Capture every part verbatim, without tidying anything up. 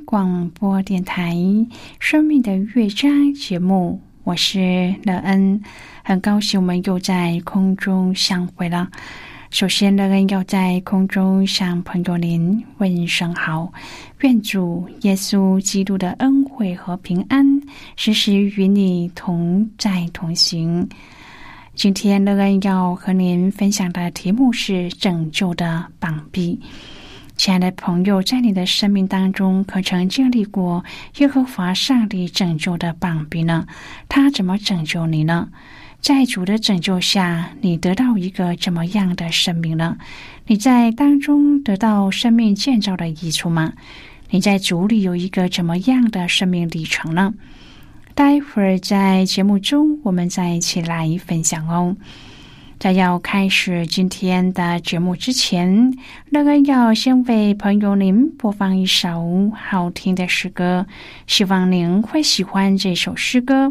广播电台生命的乐章节目，我是乐恩，很高兴我们又在空中相会了。首先，乐恩要在空中向朋友您问声好，愿主耶稣基督的恩惠和平安时时与你同在同行。今天乐恩要和您分享的题目是拯救的膀臂。亲爱的朋友，在你的生命当中可曾经历过耶和华上帝拯救的膀臂呢？他怎么拯救你呢？在主的拯救下，你得到一个怎么样的生命呢？你在当中得到生命建造的益处吗？你在主里有一个怎么样的生命里程呢？待会儿在节目中我们再一起来分享哦。在要开始今天的节目之前，乐恩要先为朋友您播放一首好听的诗歌，希望您会喜欢这首诗歌。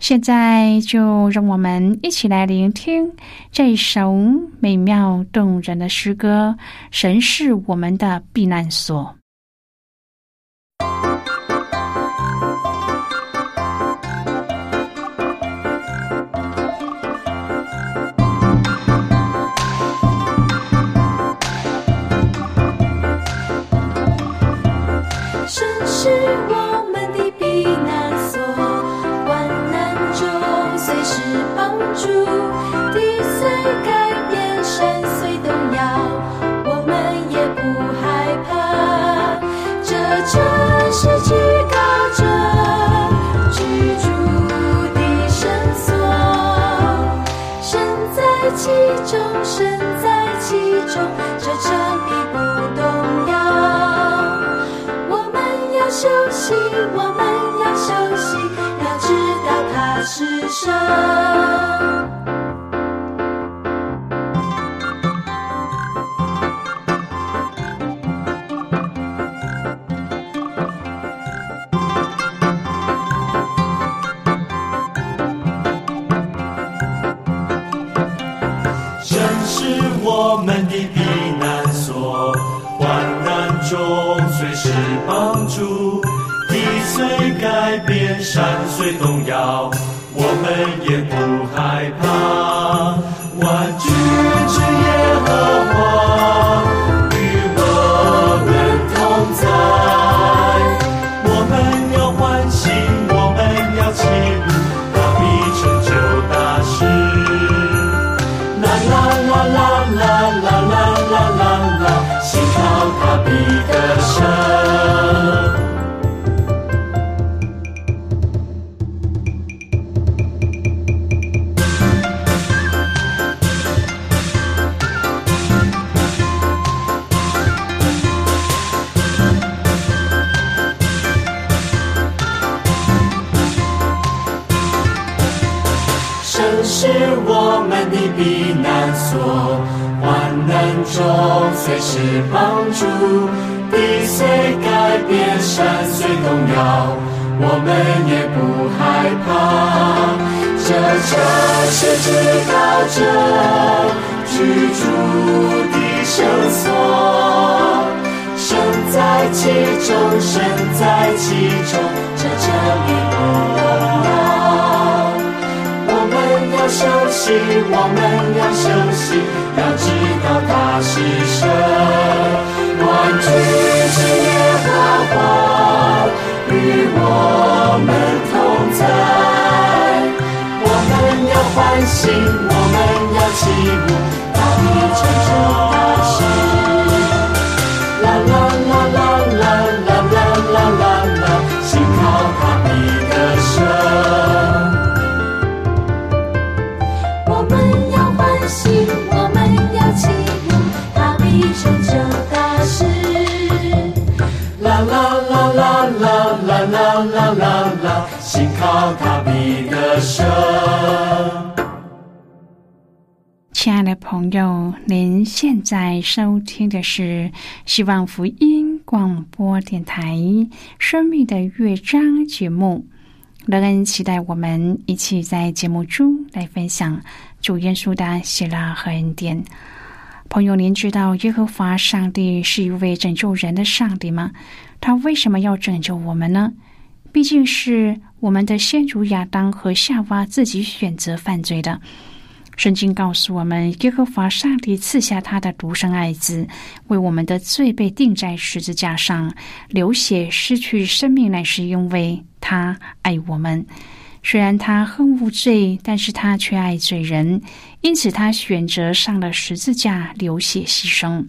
现在就让我们一起来聆听这首美妙动人的诗歌，神是我们的避难所。与我们同在，欢欣，我们要起舞，大地承受大事。啦啦啦啦啦啦啦啦啦啦，心跳踏地的声。我们要欢欣，我们要起舞，大地成就大事。啦啦啦啦啦啦啦啦啦啦，心跳踏地的声。亲爱的朋友，您现在收听的是希望福音广播电台生命的乐章节目。乐恩期待我们一起在节目中来分享主耶稣的喜乐和恩典。朋友，您知道耶和华上帝是一位拯救人的上帝吗？他为什么要拯救我们呢？毕竟是我们的先祖亚当和夏娃自己选择犯罪的。圣经告诉我们，耶和华上帝赐下他的独生爱子，为我们的罪被钉在十字架上，流血失去生命，乃是因为他爱我们。虽然他恨恶罪，但是他却爱罪人，因此他选择上了十字架流血牺牲。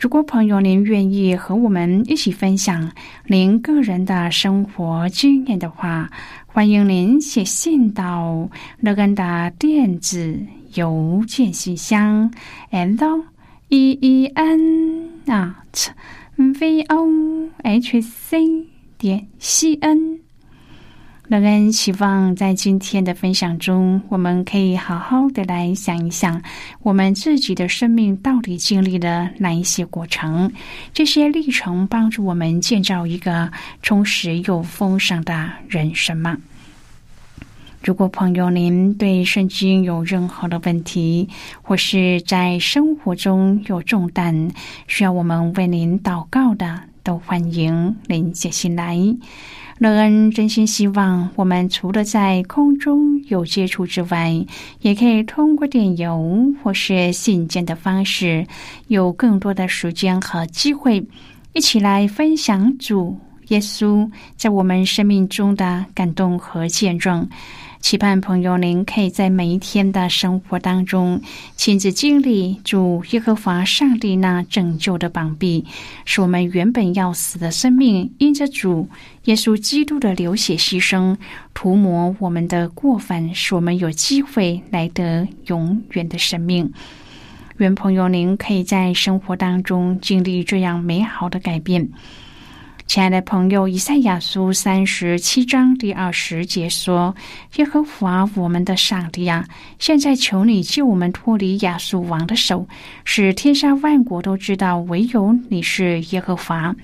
如果朋友您愿意和我们一起分享您个人的生活经验的话，欢迎您写信到乐恩的电子邮件信箱 l e e n at v o h c 点 c n。 乐恩希望在今天的分享中，我们可以好好的来想一想，我们自己的生命到底经历了哪一些过程，这些历程帮助我们建造一个充实又丰盛的人生吗？如果朋友您对圣经有任何的问题，或是在生活中有重担需要我们为您祷告的，都欢迎您写信来。乐恩真心希望我们除了在空中有接触之外，也可以通过电邮或是信件的方式，有更多的时间和机会一起来分享主耶稣在我们生命中的感动和见证。期盼朋友您可以在每一天的生活当中亲自经历主耶和华上帝那拯救的膀臂，使我们原本要死的生命因着主耶稣基督的流血牺牲涂抹我们的过犯，使我们有机会来得永远的生命。愿朋友您可以在生活当中经历这样美好的改变。亲爱的朋友，以赛亚书三十七章第二十节说：“耶和华我们的上帝啊，现在求你救我们脱离亚述王的手，使天下万国都知道唯有你是耶和华。”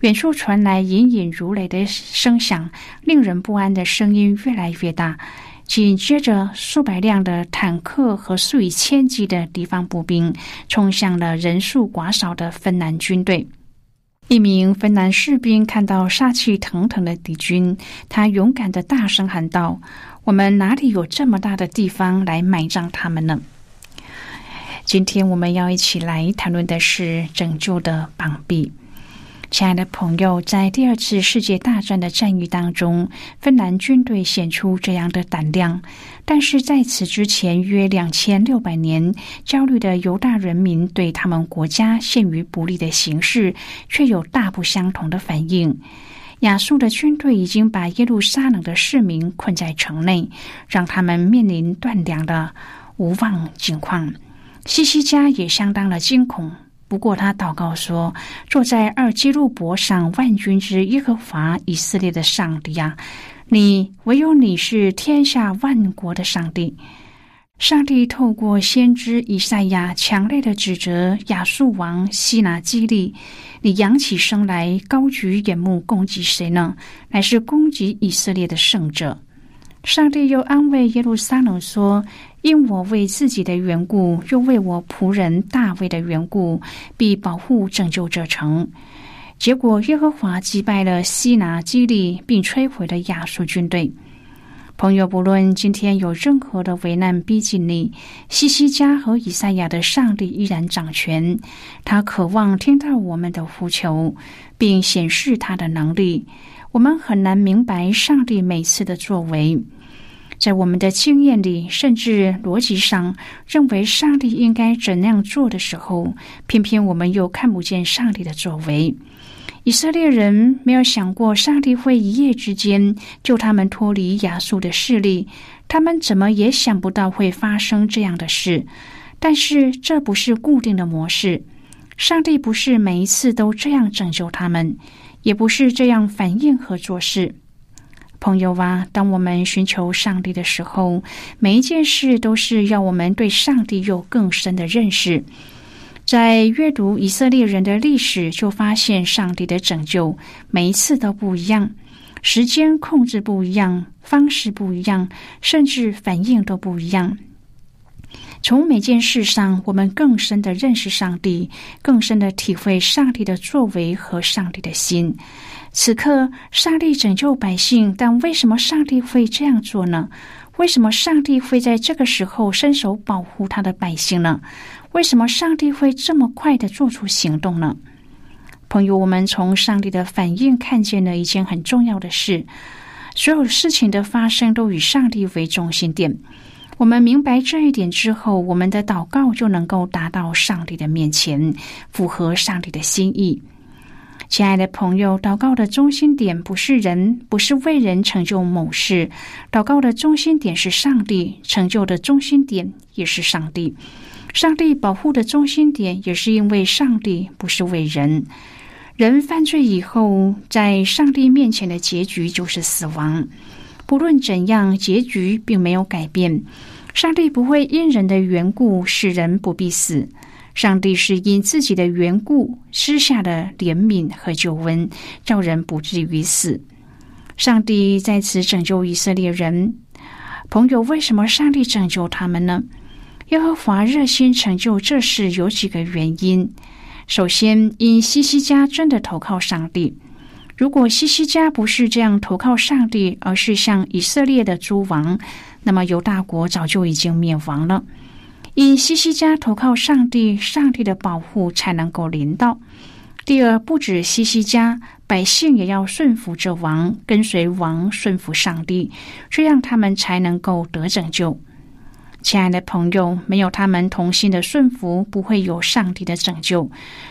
远处传来隐隐如雷的声响，令人不安的声音越来越大。紧接着，数百辆的坦克和数以千计的敌方步兵冲向了人数寡少的芬兰军队。一名芬兰士兵看到杀气腾腾的敌军，他勇敢地大声喊道：“我们哪里有这么大的地方来埋葬他们呢？”今天我们要一起来谈论的是拯救的膀臂。亲爱的朋友，在第二次世界大战的战役当中，芬兰军队显出这样的胆量，但是在此之前约两千六百年，焦虑的犹大人民对他们国家陷于不利的形势却有大不相同的反应。亚述的军队已经把耶路撒冷的市民困在城内，让他们面临断粮的无望境况。西西家也相当的惊恐，不过他祷告说：“坐在二基路伯上万军之耶和华以色列的上帝啊，你唯有你是天下万国的上帝。”上帝透过先知以赛亚强烈的指责亚述王西拿基利：“你扬起声来，高举眼目攻击谁呢？乃是攻击以色列的圣者。”上帝又安慰耶路撒冷说：“因我为自己的缘故，又为我仆人大卫的缘故，必保护拯救这城。”结果耶和华击败了西拿基利，并摧毁了亚述军队。朋友，不论今天有任何的危难逼近你，西西家和以赛亚的上帝依然掌权，他渴望听到我们的呼求，并显示他的能力。我们很难明白上帝每次的作为。在我们的经验里，甚至逻辑上认为上帝应该怎样做的时候，偏偏我们又看不见上帝的作为。以色列人没有想过上帝会一夜之间救他们脱离亚述的势力，他们怎么也想不到会发生这样的事。但是这不是固定的模式，上帝不是每一次都这样拯救他们，也不是这样反应和做事。朋友啊，当我们寻求上帝的时候，每一件事都是要我们对上帝有更深的认识。在阅读以色列人的历史，就发现上帝的拯救每一次都不一样，时间控制不一样，方式不一样，甚至反应都不一样。从每件事上，我们更深的认识上帝，更深的体会上帝的作为和上帝的心。此刻，上帝拯救百姓，但为什么上帝会这样做呢？为什么上帝会在这个时候伸手保护他的百姓呢？为什么上帝会这么快的做出行动呢？朋友，我们从上帝的反应看见了一件很重要的事：所有事情的发生都以上帝为中心点。我们明白这一点之后，我们的祷告就能够达到上帝的面前，符合上帝的心意。亲爱的朋友，祷告的中心点不是人，不是为人成就某事，祷告的中心点是上帝，成就的中心点也是上帝。上帝保护的中心点也是因为上帝，不是为人。人犯罪以后，在上帝面前的结局就是死亡。不论怎样，结局并没有改变。上帝不会因人的缘故使人不必死，上帝是因自己的缘故施下的怜悯和救恩，叫人不至于死。上帝在此拯救以色列人。朋友，为什么上帝拯救他们呢？耶和华热心成就这事有几个原因。首先，因希西家真的投靠上帝。如果希西家不是这样投靠上帝，而是像以色列的诸王，那么犹大国早就已经灭亡了。因希西家投靠上帝，上帝的保护才能够临到。第二，不止希西家，百姓也要顺服这王，跟随王，顺服上帝，这样他们才能够得拯救。亲爱的朋友，没有他们同心的顺服，不会有上帝的拯救。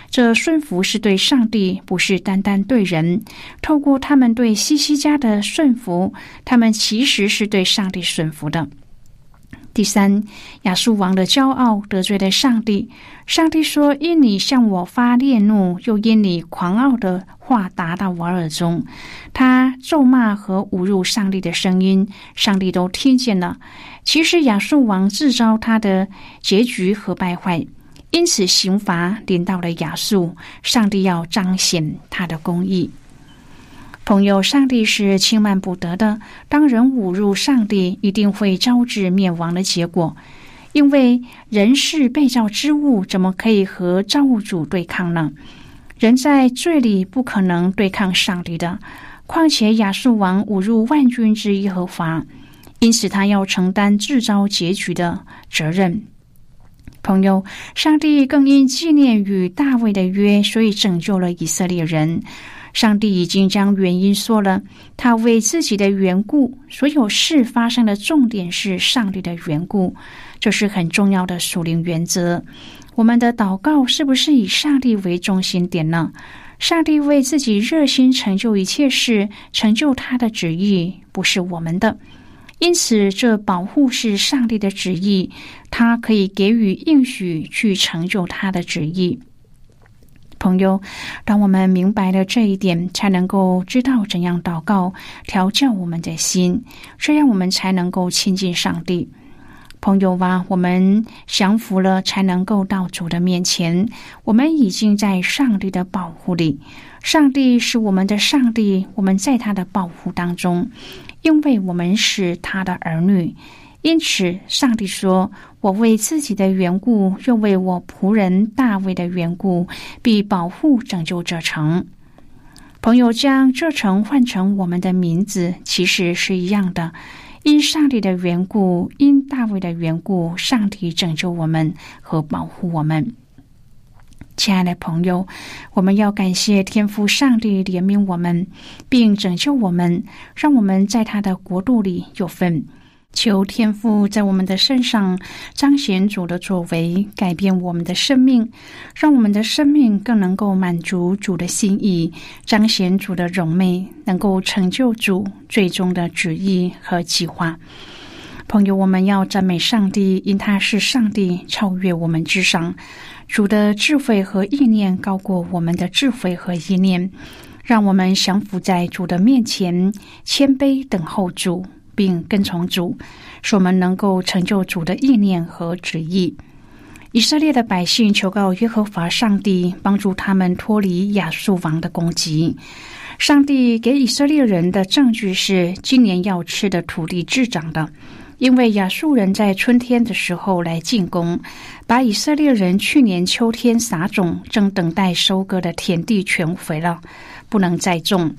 这顺服是对上帝，不是单单对人。透过他们对希西家的顺服，他们其实是对上帝顺服的。第三，亚述王的骄傲得罪了上帝。上帝说：“因你向我发烈怒，又因你狂傲的话达到我耳中。”他咒骂和侮辱上帝的声音，上帝都听见了。其实亚述王自招他的结局和败坏，因此刑罚临到了亚述。上帝要彰显他的公义。朋友，上帝是轻慢不得的，当人侮辱上帝，一定会招致灭亡的结果。因为人是被造之物，怎么可以和造物主对抗呢？人在罪里不可能对抗上帝的。况且亚述王侮辱万军之耶和华，因此他要承担制造结局的责任。朋友，上帝更因纪念与大卫的约，所以拯救了以色列人。上帝已经将原因说了，他为自己的缘故，所有事发生的重点是上帝的缘故，这是很重要的属灵原则。我们的祷告是不是以上帝为中心点呢？上帝为自己热心成就一切事，成就他的旨意，不是我们的。因此这保护是上帝的旨意，他可以给予应许去成就他的旨意。朋友，当我们明白了这一点，才能够知道怎样祷告，调教我们的心，这样我们才能够亲近上帝。朋友啊，我们降服了，才能够到主的面前。我们已经在上帝的保护里，上帝是我们的上帝，我们在他的保护当中，因为我们是他的儿女。因此上帝说：“我为自己的缘故，又为我仆人大卫的缘故，必保护拯救这城。”朋友，将这城换成我们的名字，其实是一样的。因上帝的缘故，因大卫的缘故，上帝拯救我们和保护我们。亲爱的朋友，我们要感谢天父上帝怜悯我们，并拯救我们，让我们在他的国度里有份。求天父在我们的身上彰显主的作为，改变我们的生命，让我们的生命更能够满足主的心意，彰显主的荣美，能够成就主最终的旨意和计划。朋友，我们要赞美上帝，因他是上帝，超越我们之上。主的智慧和意念高过我们的智慧和意念，让我们降服在主的面前，谦卑等候主，并跟从主，使我们能够成就主的意念和旨意。以色列的百姓求告耶和华上帝，帮助他们脱离亚述王的攻击。上帝给以色列人的证据是今年要吃的土地滞长的，因为亚述人在春天的时候来进攻，把以色列人去年秋天撒种正等待收割的田地全毁了，不能再种。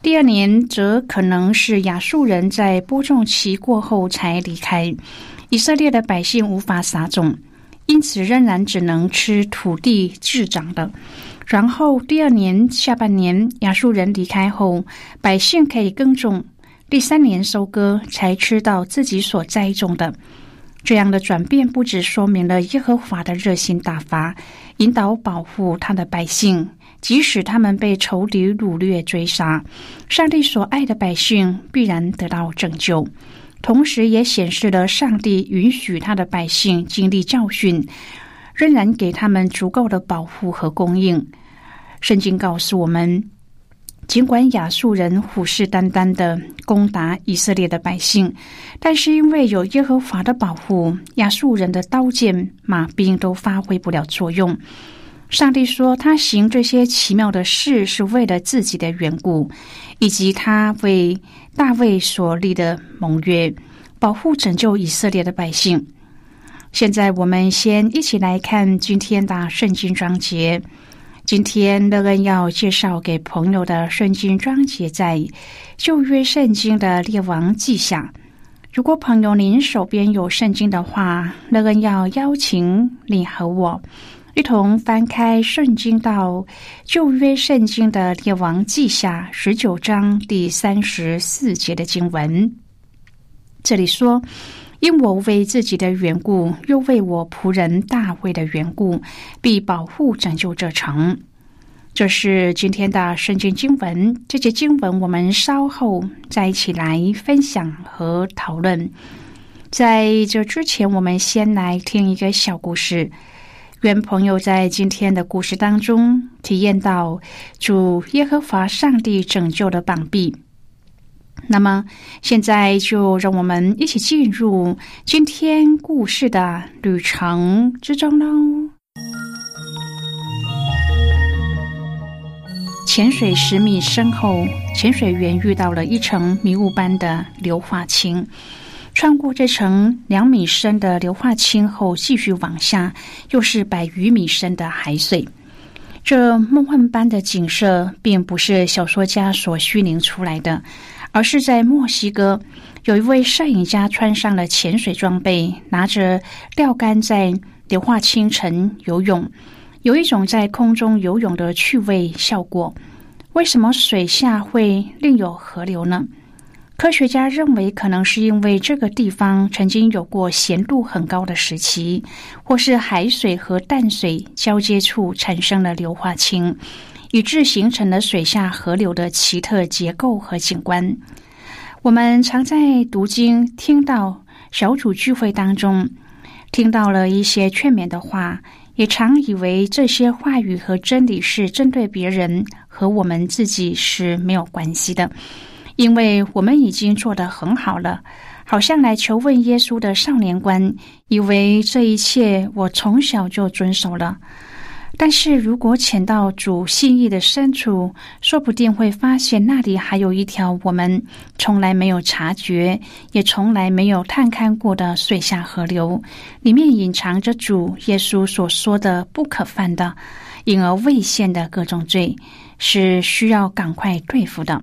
第二年则可能是亚述人在播种期过后才离开，以色列的百姓无法撒种，因此仍然只能吃土地滞长的。然后第二年下半年亚述人离开后，百姓可以耕种，第三年收割才吃到自己所栽种的。这样的转变不只说明了耶和华的热心大发，引导保护他的百姓，即使他们被仇敌掳掠追杀，上帝所爱的百姓必然得到拯救，同时也显示了上帝允许他的百姓经历教训，仍然给他们足够的保护和供应。圣经告诉我们，尽管亚述人虎视眈眈地攻打以色列的百姓，但是因为有耶和华的保护，亚述人的刀剑、马兵都发挥不了作用。上帝说，他行这些奇妙的事是为了自己的缘故，以及他为大卫所立的盟约，保护拯救以色列的百姓。现在我们先一起来看今天的圣经章节。今天乐恩要介绍给朋友的圣经章节在旧约圣经的列王记下。如果朋友您手边有圣经的话，乐恩要邀请你和我一同翻开圣经到旧约圣经的列王记下十九章第三十四节的经文。这里说，因我为自己的缘故，又为我仆人大卫的缘故，必保护拯救这城。这是今天的圣经经文，这节经文我们稍后再一起来分享和讨论。在这之前，我们先来听一个小故事，愿朋友在今天的故事当中体验到主耶和华上帝拯救的膀臂。那么现在就让我们一起进入今天故事的旅程之中喽。潜水十米深后，潜水员遇到了一层迷雾般的硫化氢。穿过这层两米深的硫化氢后，继续往下，又是百余米深的海水。这梦幻般的景色并不是小说家所虚拟出来的，而是在墨西哥，有一位摄影家穿上了潜水装备，拿着钓竿在硫化氢层游泳，有一种在空中游泳的趣味效果。为什么水下会另有河流呢？科学家认为，可能是因为这个地方曾经有过咸度很高的时期，或是海水和淡水交接处产生了硫化氢，以致形成了水下河流的奇特结构和景观。我们常在读经、听到小组聚会当中听到了一些劝勉的话，也常以为这些话语和真理是针对别人，和我们自己是没有关系的，因为我们已经做得很好了。好像来求问耶稣的少年观，以为这一切我从小就遵守了。但是如果潜到主心意的深处，说不定会发现那里还有一条我们从来没有察觉，也从来没有探勘过的水下河流，里面隐藏着主耶稣所说的不可犯的、隐而未现的各种罪，是需要赶快对付的。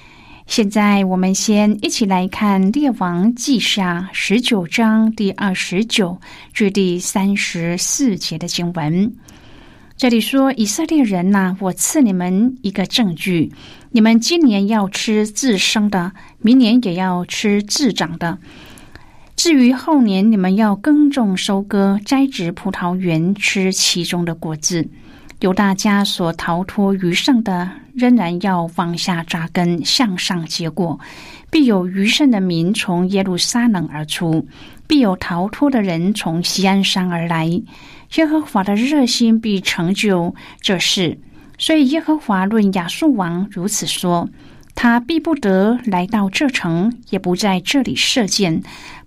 现在我们先一起来看《列王纪下》十九章第二十九至第三十四节的经文。这里说，以色列人呐、啊，我赐你们一个证据，你们今年要吃自生的，明年也要吃自长的。至于后年，你们要耕种收割，栽植葡萄园，吃其中的果子。由大家所逃脱余剩的，仍然要往下扎根，向上结果，必有余剩的民从耶路撒冷而出，必有逃脱的人从锡安山而来。耶和华的热心必成就这事，所以耶和华论亚述王如此说：他必不得来到这城，也不在这里射箭，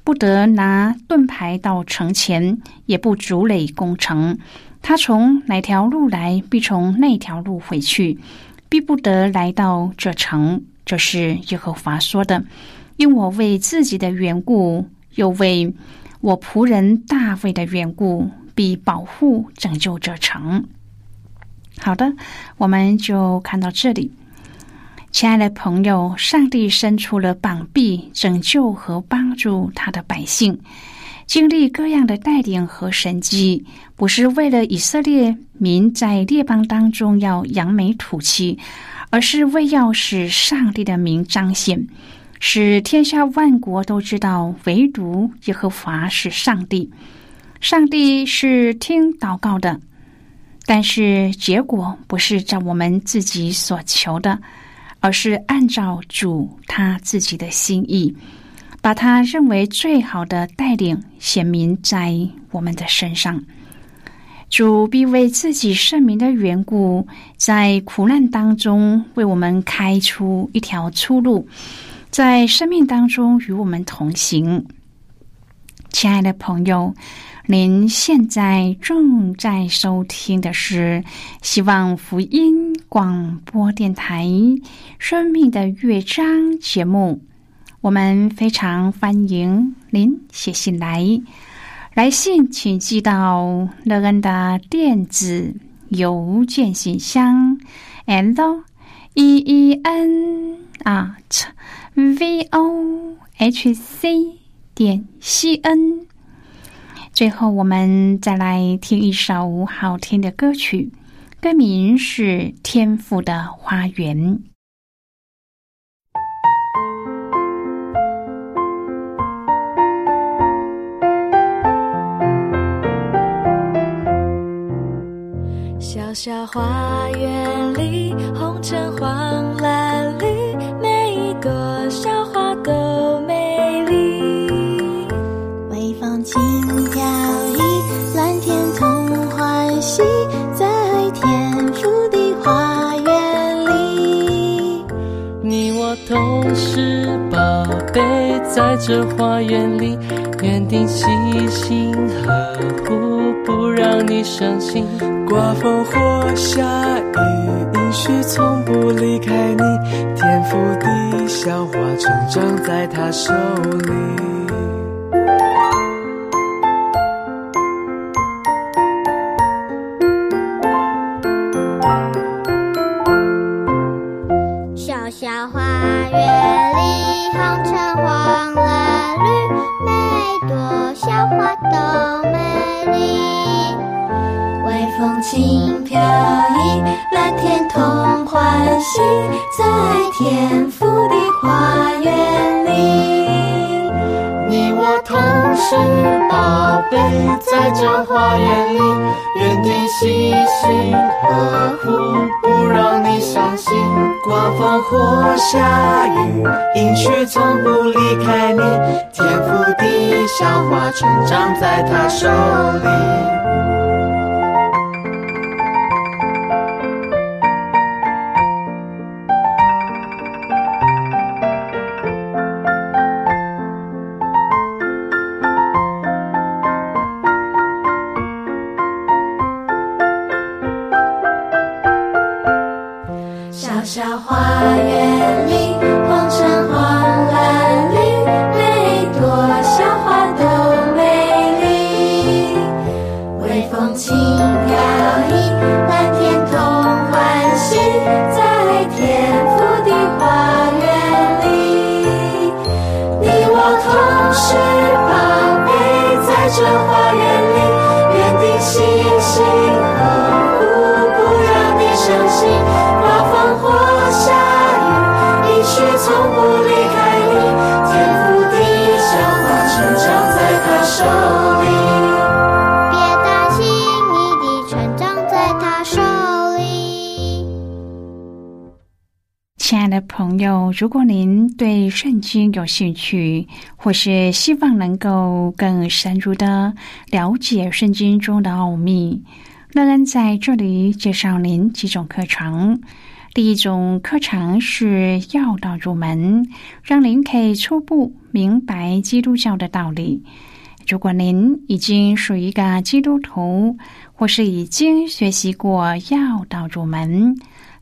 不得拿盾牌到城前，也不筑垒攻城。他从哪条路来，必从那条路回去，必不得来到这城。这是耶和华说的，因我为自己的缘故，又为我仆人大卫的缘故，必保护拯救这城。好的，我们就看到这里。亲爱的朋友，上帝伸出了膀臂，拯救和帮助他的百姓，经历各样的带领和神迹，不是为了以色列民在列邦当中要扬眉吐气，而是为要使上帝的名彰显，使天下万国都知道唯独耶和华是上帝。上帝是听祷告的，但是结果不是照我们自己所求的，而是按照主他自己的心意，把他认为最好的带领显明在我们的身上。主必为自己圣民的缘故，在苦难当中为我们开出一条出路，在生命当中与我们同行。亲爱的朋友，您现在正在收听的是希望福音广播电台《生命的乐章》节目。我们非常欢迎您写信来，来信请寄到乐恩的电子邮件信箱 l e e n at v o h c 点 c n。最后我们再来听一首好听的歌曲，歌名是《天父的花园》。小小花园里，红橙黄蓝绿，每一朵小花都美丽。微风轻飘逸，蓝天同欢喜，在天父的花园里，你我都是宝贝，在这花园里，园丁细心呵护，不让你伤心。刮风或下雨，音讯从不离开你，天父的小花成长在他手里。小小花园里，红橙黄蓝绿，每朵小花都美丽。风轻飘逸，蓝天同欢喜，在天父的花园里，你我同是宝贝，在这花园里，园丁细心呵护，不让你伤心。刮风或下雨，音曲从不离开你，天父的小花成长在他手里。小花这花园里，园丁细心呵护，不让你伤心。刮风或下雨，一曲从不离开你。天赋地教花成长在他手里。 亲爱的朋友，如果您对圣经有兴趣，或是希望能够更深入的了解圣经中的奥秘，乐恩在这里介绍您几种课程。第一种课程是要道入门，让您可以初步明白基督教的道理。如果您已经属于一个基督徒，或是已经学习过要道入门，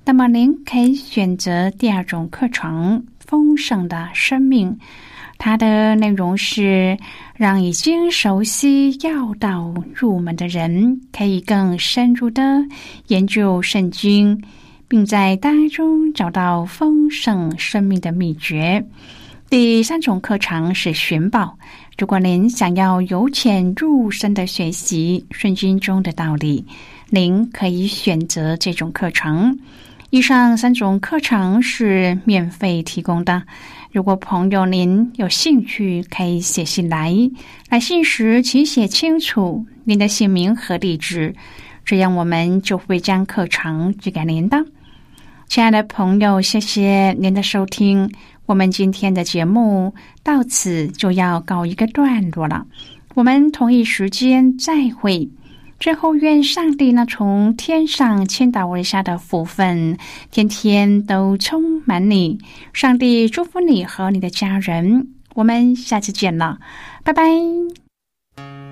那么，您可以选择第二种课程——丰盛的生命。它的内容是让已经熟悉要道入门的人，可以更深入的研究圣经，并在当中找到丰盛生命的秘诀。第三种课程是寻宝。如果您想要由浅入深的学习圣经中的道理，您可以选择这种课程。 以上三种课程是免费提供的。如果朋友您有兴趣，可以写信来。来信时，请写清楚您的姓名和地址，这样我们就会将课程寄给您的。亲爱的朋友，谢谢您的收听，我们今天的节目到此就要告一个段落了。我们同一时间再会。 最后，愿上帝呢从天上倾倒而下的福分，天天都充满你。上帝祝福你和你的家人。我们下次见了，拜拜。